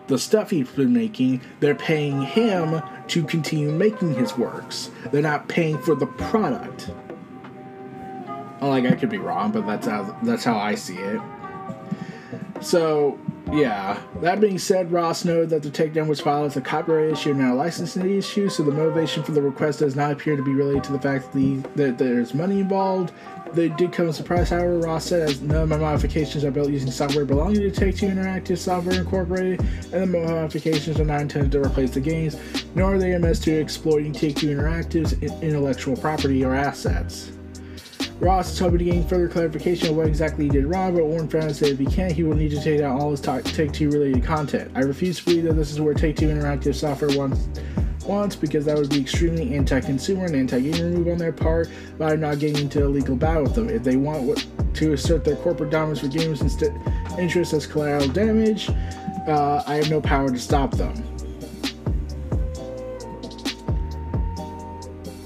the stuff he's been making. They're paying him to continue making his works. They're not paying for the product. Like, I could be wrong, but that's how I see it. So, yeah. That being said, Ross noted that the takedown was filed as a copyright issue, not a licensing issue, so the motivation for the request does not appear to be related to the fact that there's money involved. They did come as a surprise, however. Ross said, as none of my modifications are built using software belonging to Take-Two Interactive Software Incorporated, and the modifications are not intended to replace the games, nor are they amiss to exploiting Take-Two Interactive's intellectual property or assets. Ross is hoping to gain further clarification on what exactly he did wrong, but Warren fans said if he can't, he will need to take down all his Take-Two related content. I refuse to believe that this is where Take-Two Interactive Software wants because that would be extremely anti-consumer and anti-gamer move on their part, but I'm not getting into a legal battle with them. If they want to assert their corporate dominance for gamers' interests as collateral damage, I have no power to stop them.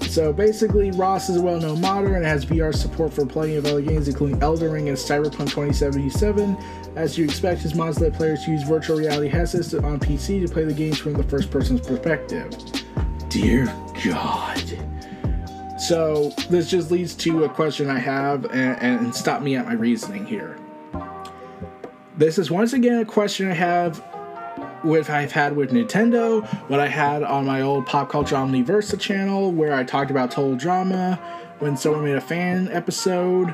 So basically, Ross is a well-known modder and has VR support for plenty of other games, including Elden Ring and Cyberpunk 2077. As you expect, his mods let players use virtual reality headsets on PC to play the games from the first-person's perspective. Dear God. So this just leads to a question I have, and stop me at my reasoning here. This is once again a question I have with I've had with Nintendo, what I had on my old Pop Culture Omniversa channel where I talked about Total Drama when someone made a fan episode.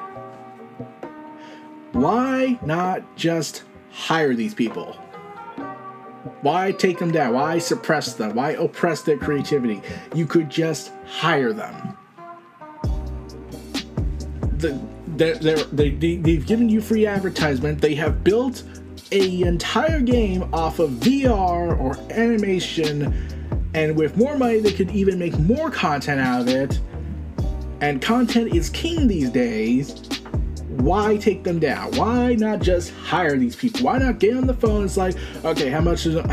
Why not just hire these people? Why take them down? Why suppress them? Why oppress their creativity? You could just hire them. They've given you free advertisement. They have built an entire game off of VR or animation, and with more money they could even make more content out of it. and content is king these days, why take them down? Why not just hire these people? Why not get on the phone? It's like, okay, how much do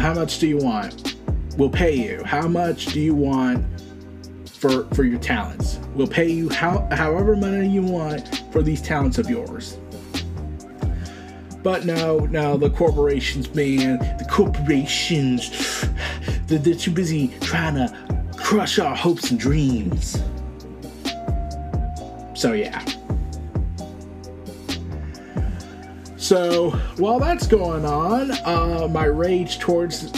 you want? We'll pay you. How much do you want for your talents? We'll pay you however money you want for these talents of yours. But no, the corporations, man, the corporations, they're too busy trying to crush our hopes and dreams. So yeah. So while that's going on, my rage towards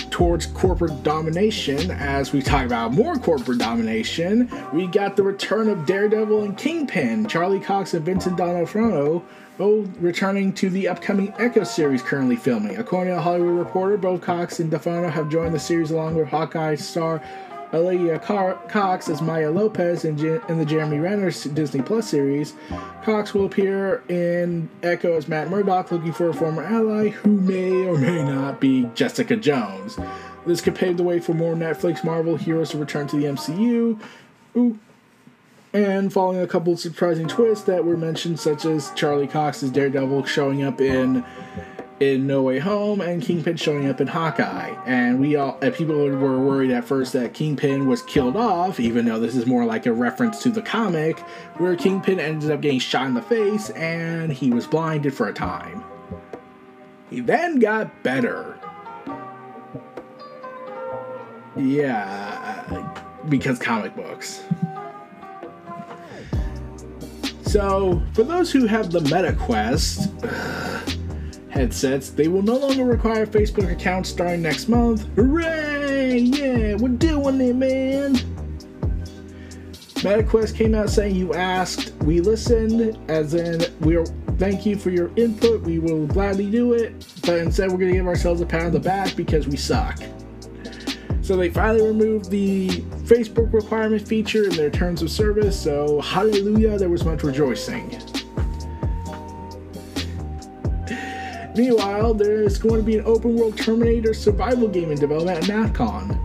corporate domination, as we talk about more corporate domination, we got the return of Daredevil and Kingpin, Charlie Cox and Vincent D'Onofrio, both returning to the upcoming Echo series currently filming. According to Hollywood Reporter, both Cox and D'Onofrio have joined the series along with Hawkeye star Aaliyah Cox as Maya Lopez in the Jeremy Renner Disney Plus series. Cox will appear in Echo as Matt Murdock, looking for a former ally who may or may not be Jessica Jones. This could pave the way for more Netflix Marvel heroes to return to the MCU. Ooh. And following a couple of surprising twists that were mentioned, such as Charlie Cox's Daredevil showing up in No Way Home and Kingpin showing up in Hawkeye. And people were worried at first that Kingpin was killed off, even though this is more like a reference to the comic, where Kingpin ended up getting shot in the face and he was blinded for a time. He then got better. Yeah, because comic books. So, for those who have the MetaQuest headsets, they will no longer require Facebook accounts starting next month. Hooray! Yeah, we're doing it, man! MetaQuest came out saying, "You asked, we listened, as in, thank you for your input, we will gladly do it, but instead we're going to give ourselves a pat on the back because we suck." So they finally removed the Facebook requirement feature in their terms of service, so hallelujah, there was much rejoicing. Meanwhile, there's going to be an open-world Terminator survival game in development at NatCon.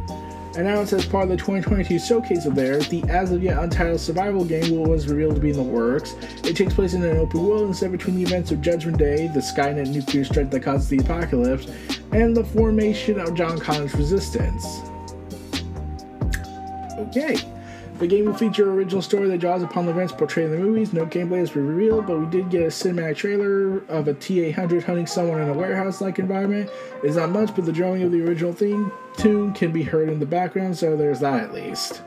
Announced as part of the 2022 showcase of theirs, the as-of-yet untitled survival game was revealed to be in the works. It takes place in an open world and set between the events of Judgment Day, the Skynet nuclear strike that caused the apocalypse, and the formation of John Connor's resistance. Okay. The game will feature an original story that draws upon the events portrayed in the movies. No gameplay has been revealed, but we did get a cinematic trailer of a T-800 hunting someone in a warehouse-like environment. It's not much, but the drawing of the original theme tune can be heard in the background, so there's that at least.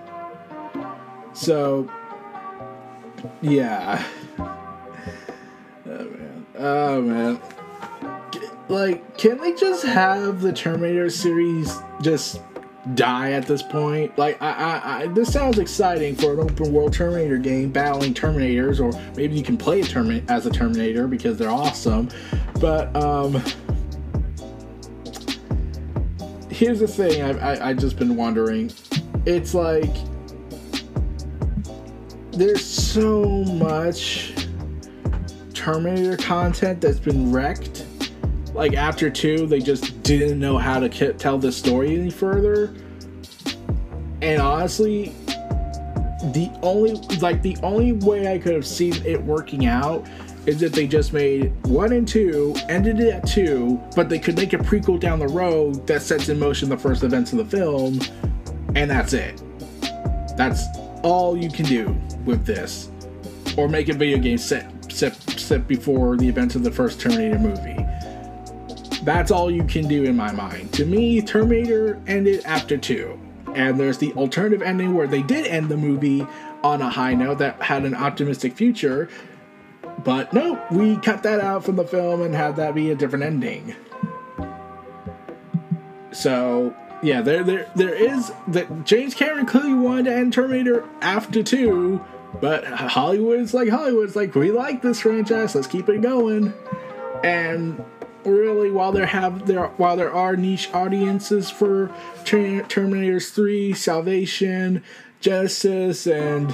So, yeah. Oh, man. Like, can they just have the Terminator series just die at this point? Like, this sounds exciting for an open world Terminator game battling Terminators, or maybe you can play as a Terminator because they're awesome. But here's the thing: I've just been wondering. It's like there's so much Terminator content that's been wrecked. Like, after 2, they just didn't know how to tell this story any further. And honestly, the only way I could have seen it working out is if they just made 1 and 2, ended it at 2, but they could make a prequel down the road that sets in motion the first events of the film, and that's it. That's all you can do with this. Or make a video game set before the events of the first Terminator movie. That's all you can do in my mind. To me, Terminator ended after 2. And there's the alternative ending where they did end the movie on a high note that had an optimistic future. But nope, we cut that out from the film and had that be a different ending. So, yeah, there is... James Cameron clearly wanted to end Terminator after 2. But Hollywood's like, we like this franchise, let's keep it going. And... really, while there are niche audiences for Terminator 3, Salvation, Genesis, and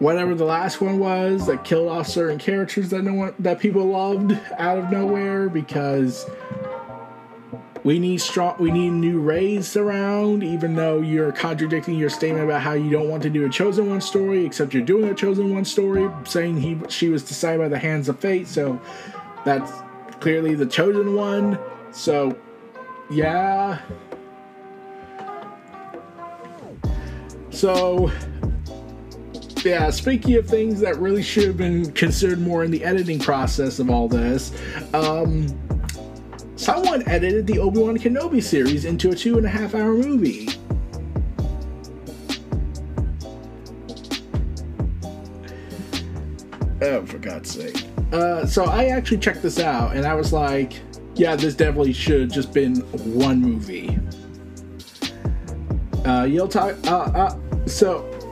whatever the last one was that killed off certain characters that people loved out of nowhere because We need new Rays around, even though you're contradicting your statement about how you don't want to do a Chosen One story, except you're doing a Chosen One story, saying she was decided by the hands of fate, so that's clearly the Chosen One. So, yeah. So, yeah, speaking of things that really should have been considered more in the editing process of all this, someone edited the Obi-Wan Kenobi series into a 2.5-hour movie. Oh, for God's sake. So I actually checked this out, and I was like, yeah, this definitely should have just been one movie. So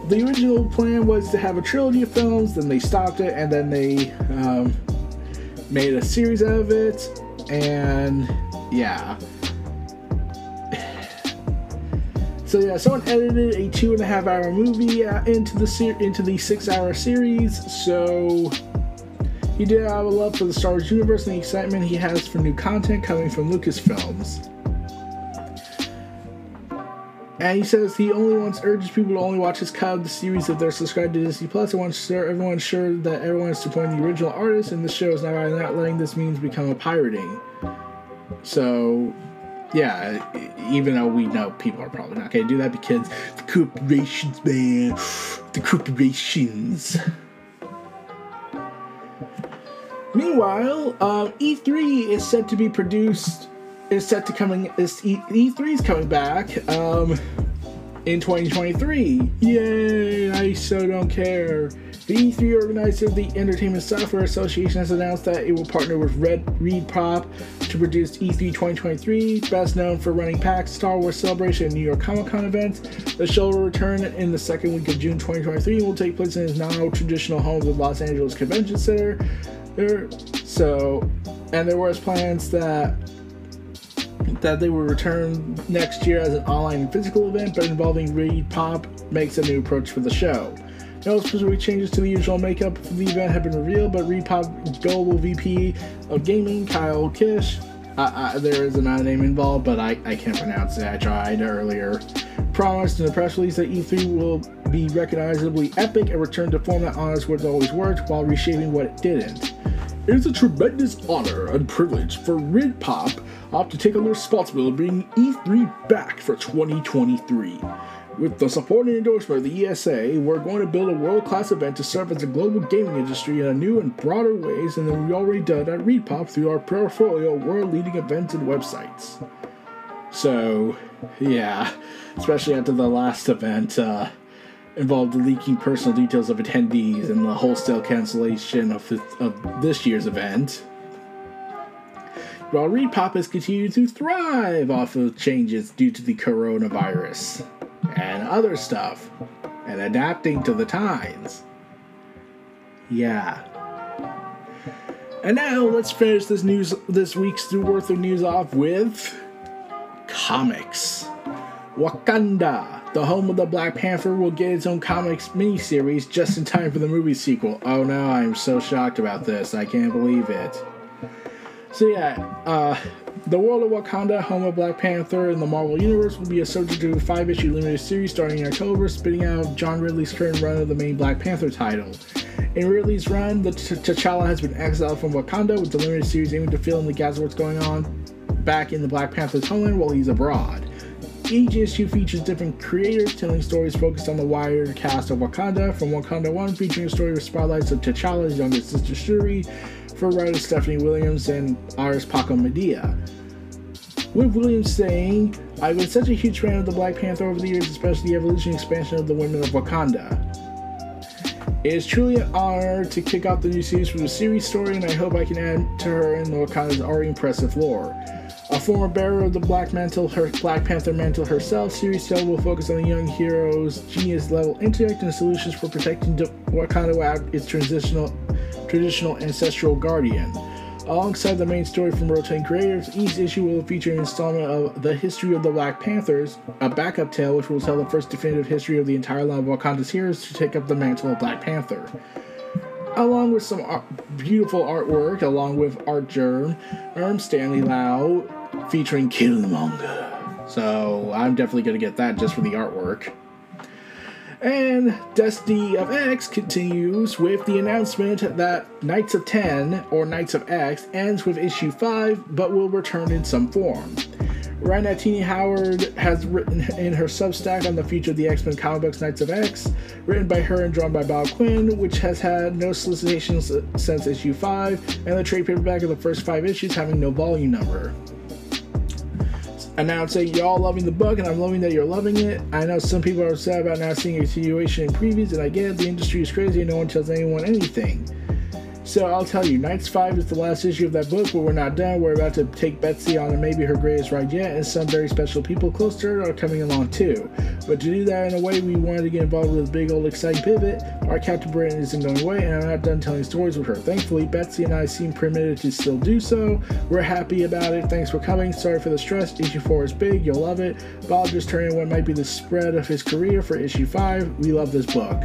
the original plan was to have a trilogy of films, then they stopped it, and then they made a series out of it. And yeah, so yeah, someone edited a 2.5-hour movie into the 6-hour series. So he did it out of love for the Star Wars universe and the excitement he has for new content coming from Lucasfilms. And he says he only urges people to only watch his cut of the series if they're subscribed to Disney Plus. I want to everyone sure that everyone is supporting the original artist, and this show is not letting this means become a pirating. So, yeah, even though we know people are probably not going to do that because the corporations, man, the corporations. Meanwhile, E3 is set to be produced. E3 is coming back in 2023. Yay! I so don't care. The E3 organizer of the Entertainment Software Association has announced that it will partner with Red Reed Pop to produce E3 2023, best known for running PAX, Star Wars Celebration, and New York Comic Con events. The show will return in the second week of June 2023 and will take place in its non-traditional home of Los Angeles Convention Center. And there was plans that they will return next year as an online and physical event, but involving Reed Pop makes a new approach for the show. No specific changes to the usual makeup for the event have been revealed, but Reed Pop global VP of gaming, Kyle Kish, there is another name involved, but I can't pronounce it, I tried earlier, promised in the press release that E3 will be recognizably epic, a return to form that honors what always worked while reshaping what it didn't. It is a tremendous honor and privilege for Reed Pop to take on the responsibility of bringing E3 back for 2023. With the support and endorsement of the ESA, we're going to build a world-class event to serve as a global gaming industry in a new and broader ways than we already done at Reed Pop through our portfolio of world-leading events and websites. So, yeah, especially after the last event involved the leaking personal details of attendees and the wholesale cancellation of this year's event. While Reed Pop has continued to thrive off of changes due to the coronavirus and other stuff, and adapting to the times. Yeah. And now let's finish this week's worth of news off with comics. Wakanda, the home of the Black Panther, will get its own comics miniseries just in time for the movie sequel. Oh no, I'm so shocked about this. I can't believe it. So yeah, the world of Wakanda, home of Black Panther in the Marvel Universe, will be a subject to a 5-issue limited series starting in October, spinning out of John Ridley's current run of the main Black Panther title. In Ridley's run, T'Challa has been exiled from Wakanda, with the limited series aiming to fill in the gaps of what's going on back in the Black Panther's homeland while he's abroad. Each issue features different creators telling stories focused on the wider cast of Wakanda, from Wakanda 1 featuring a story with spotlights of T'Challa's younger sister Shuri, for writer Stephanie Williams and artist Paco Medea. With Williams saying, I've been such a huge fan of the Black Panther over the years, especially the evolution and expansion of the women of Wakanda. It is truly an honor to kick off the new series with a series story, and I hope I can add to her in Wakanda's already impressive lore. A former bearer of the Black Panther mantle herself, series 2 will focus on the young hero's genius-level intellect and solutions for protecting Wakanda without its traditional ancestral guardian. Alongside the main story from rotating creators, each issue will feature an installment of The History of the Black Panthers, a backup tale which will tell the first definitive history of the entire line of Wakanda's heroes to take up the mantle of Black Panther. Along with some beautiful artwork, along with Art Germ, Stanley Lau, featuring Killmonger. So I'm definitely going to get that just for the artwork. And Destiny of X continues with the announcement that Knights of 10, or Knights of X, ends with issue 5, but will return in some form. Raina Tini Howard has written in her Substack on the future of the X-Men comic books Knights of X, written by her and drawn by Bob Quinn, which has had no solicitations since issue 5, and the trade paperback of the first 5 issues having no volume number. Announcing, y'all loving the book, and I'm loving that you're loving it. I know some people are upset about not seeing a continuation in previews, and I get it, the industry is crazy and no one tells anyone anything. So I'll tell you, Knights 5 is the last issue of that book, but we're not done. We're about to take Betsy on and maybe her greatest ride yet, and some very special people close to her are coming along too. But to do that in a way, we wanted to get involved with a big old exciting pivot. Our Captain Britain isn't going away, and I'm not done telling stories with her. Thankfully, Betsy and I seem permitted to still do so. We're happy about it. Thanks for coming. Sorry for the stress. Issue 4 is big. You'll love it. Bob just turned in what might be the spread of his career for issue 5. We love this book.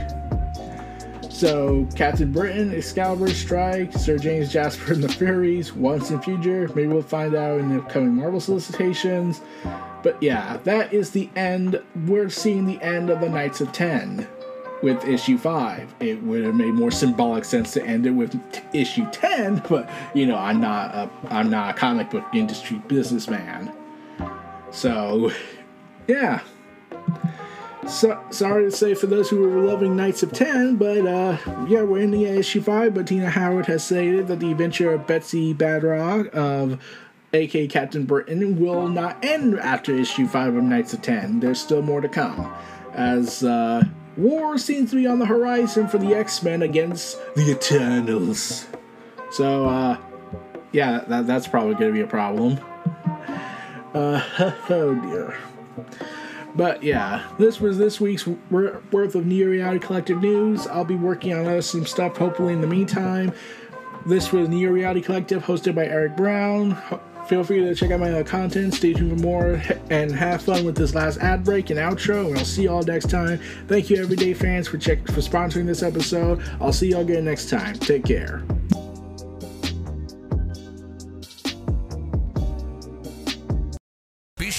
So, Captain Britain, Excalibur, Strike, Sir James Jasper and the Furies, Once in Future, maybe we'll find out in the upcoming Marvel solicitations. But yeah, that is the end. We're seeing the end of the Knights of 10 with issue 5. It would have made more symbolic sense to end it with issue 10, but you know, I'm not a comic book industry businessman. So, yeah. So, sorry to say for those who were loving Knights of 10, but yeah, we're ending at issue 5, but Tina Howard has stated that the adventure of Betsy Badrock, of a.k.a. Captain Britain, will not end after issue 5 of Knights of 10. There's still more to come, as war seems to be on the horizon for the X-Men against the Eternals. So, yeah, that's probably going to be a problem. Oh dear. But yeah, this was this week's worth of Neo Reality Collective news. I'll be working on some stuff hopefully in the meantime. This was Neo Reality Collective, hosted by Eric Brown. Feel free to check out my other content. Stay tuned for more and have fun with this last ad break and outro. And I'll see y'all next time. Thank you, Everyday Fans, for sponsoring this episode. I'll see y'all again next time. Take care. Be